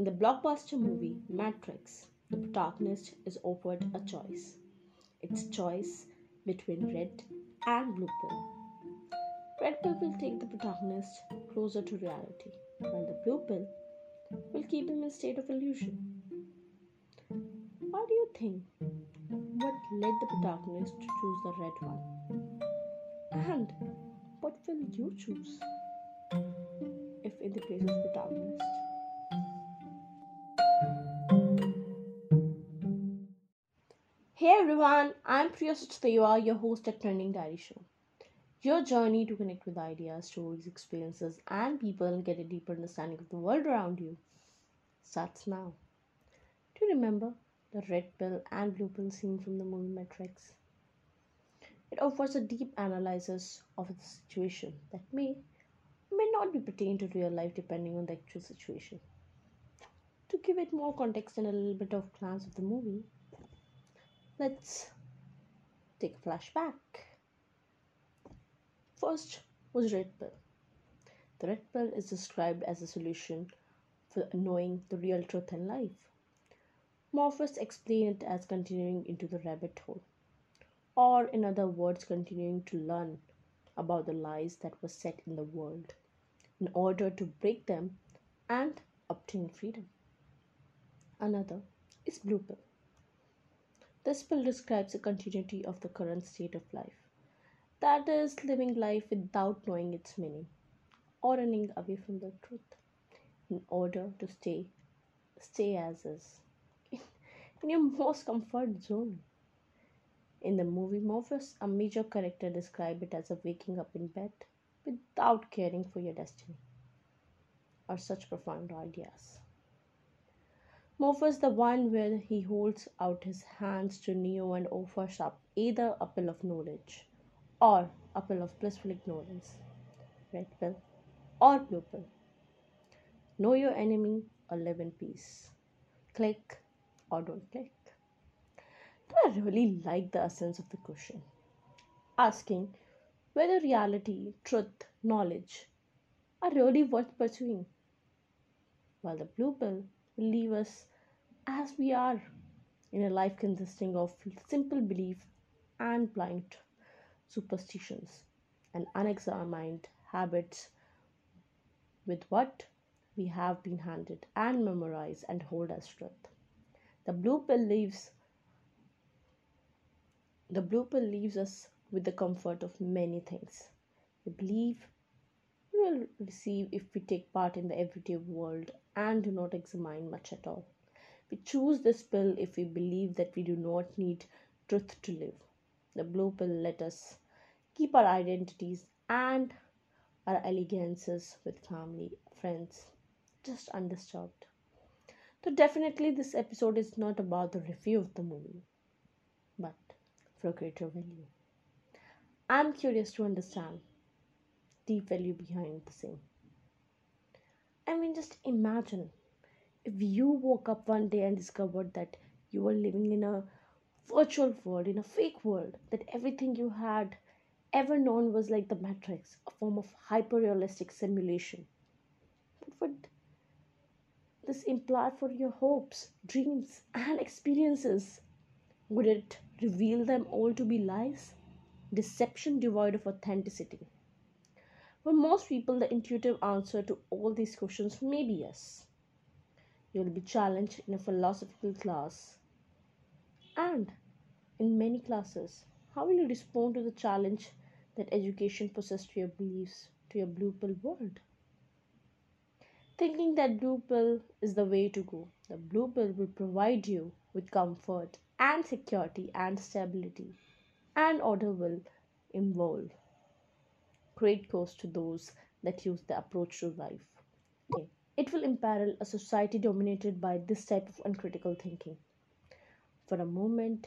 In the blockbuster movie Matrix, the protagonist is offered a choice. It's a choice between red and blue pill. Red pill will take the protagonist closer to reality, while the blue pill will keep him in a state of illusion. Why do you think? What led the protagonist to choose the red one? And what will you choose if in the place of the protagonist? Hey everyone, I'm Priya Teva, your host at Trending Diary Show. Your journey to connect with ideas, stories, experiences, and people and get a deeper understanding of the world around you starts now. Do you remember the red pill and blue pill scene from the movie Matrix? It offers a deep analysis of the situation that may not be pertain to real life depending on the actual situation. To give it more context and a little bit of glance of the movie, let's take a flashback. First was red pill. The red pill is described as a solution for knowing the real truth in life. Morpheus explained it as continuing into the rabbit hole, or in other words, continuing to learn about the lies that were set in the world in order to break them and obtain freedom. Another is blue pill. This pill describes a continuity of the current state of life, that is, living life without knowing its meaning or running away from the truth in order to stay as is in your most comfort zone. In the movie Morpheus, a major character described it as a waking up in bed without caring for your destiny or such profound ideas. Morpheus, the one where he holds out his hands to Neo and offers up either a pill of knowledge or a pill of blissful ignorance, red pill or blue pill. Know your enemy or live in peace. Click or don't click. I really like the essence of the question, asking whether reality, truth, knowledge are really worth pursuing, while the blue pill will leave us as we are in a life consisting of simple belief and blind superstitions and unexamined habits with what we have been handed and memorized and hold as truth. The blue pill leaves us with the comfort of many things we believe we will receive if we take part in the everyday world and do not examine much at all. We choose this pill if we believe that we do not need truth to live. The blue pill let us keep our identities and our allegiances with family, friends, just undisturbed. So definitely this episode is not about the review of the movie, but for greater value. I'm curious to understand deep value behind the same. I mean, just imagine if you woke up one day and discovered that you were living in a virtual world, in a fake world, that everything you had ever known was like the Matrix, a form of hyper-realistic simulation. What would this imply for your hopes, dreams, and experiences? Would it reveal them all to be lies? Deception devoid of authenticity? For most people, the intuitive answer to all these questions may be yes. You will be challenged in a philosophical class. And in many classes, how will you respond to the challenge that education poses to your beliefs, to your blue pill world? Thinking that blue pill is the way to go. The blue pill will provide you with comfort and security and stability, and order will involve credit goes to those that use the approach to life. Okay. It will imperil a society dominated by this type of uncritical thinking. For a moment,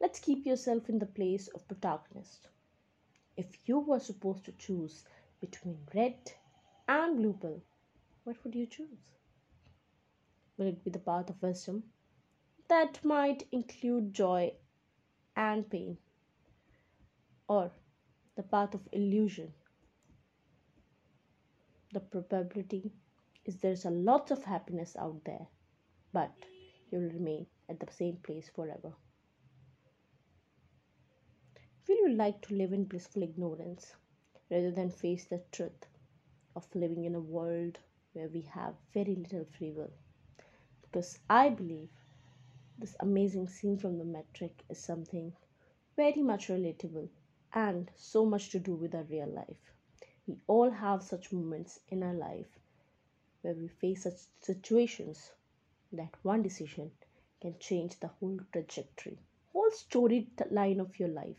let's keep yourself in the place of protagonist. If you were supposed to choose between red and blue pill, what would you choose? Will it be the path of wisdom that might include joy and pain, or the path of illusion? The probability is there's a lot of happiness out there, but you'll remain at the same place forever. Will you like to live in blissful ignorance rather than face the truth of living in a world where we have very little free will? Because I believe this amazing scene from the Matrix is something very much relatable and so much to do with our real life. We all have such moments in our life where we face such situations that one decision can change the whole trajectory, whole storyline of your life.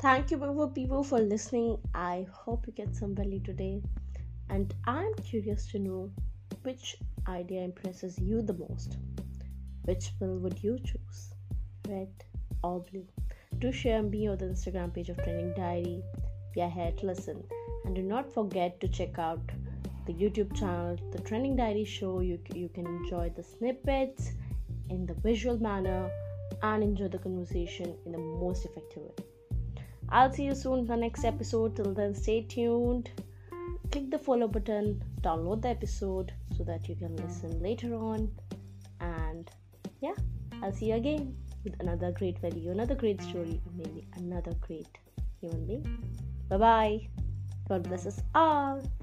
Thank you, people, for listening. I hope you get some value today. And I'm curious to know which idea impresses you the most. Which pill would you choose? Red or blue? Do share me on the Instagram page of Trending Diary. We are here to listen. And do not forget to check out the YouTube channel, the Trending Diary Show. You can enjoy the snippets in the visual manner and enjoy the conversation in the most effective way. I'll see you soon in the next episode. Till then, stay tuned. Click the follow button, download the episode so that you can listen later on. And yeah, I'll see you again with another great value, another great story, maybe another great human being. Bye-bye. God bless us all.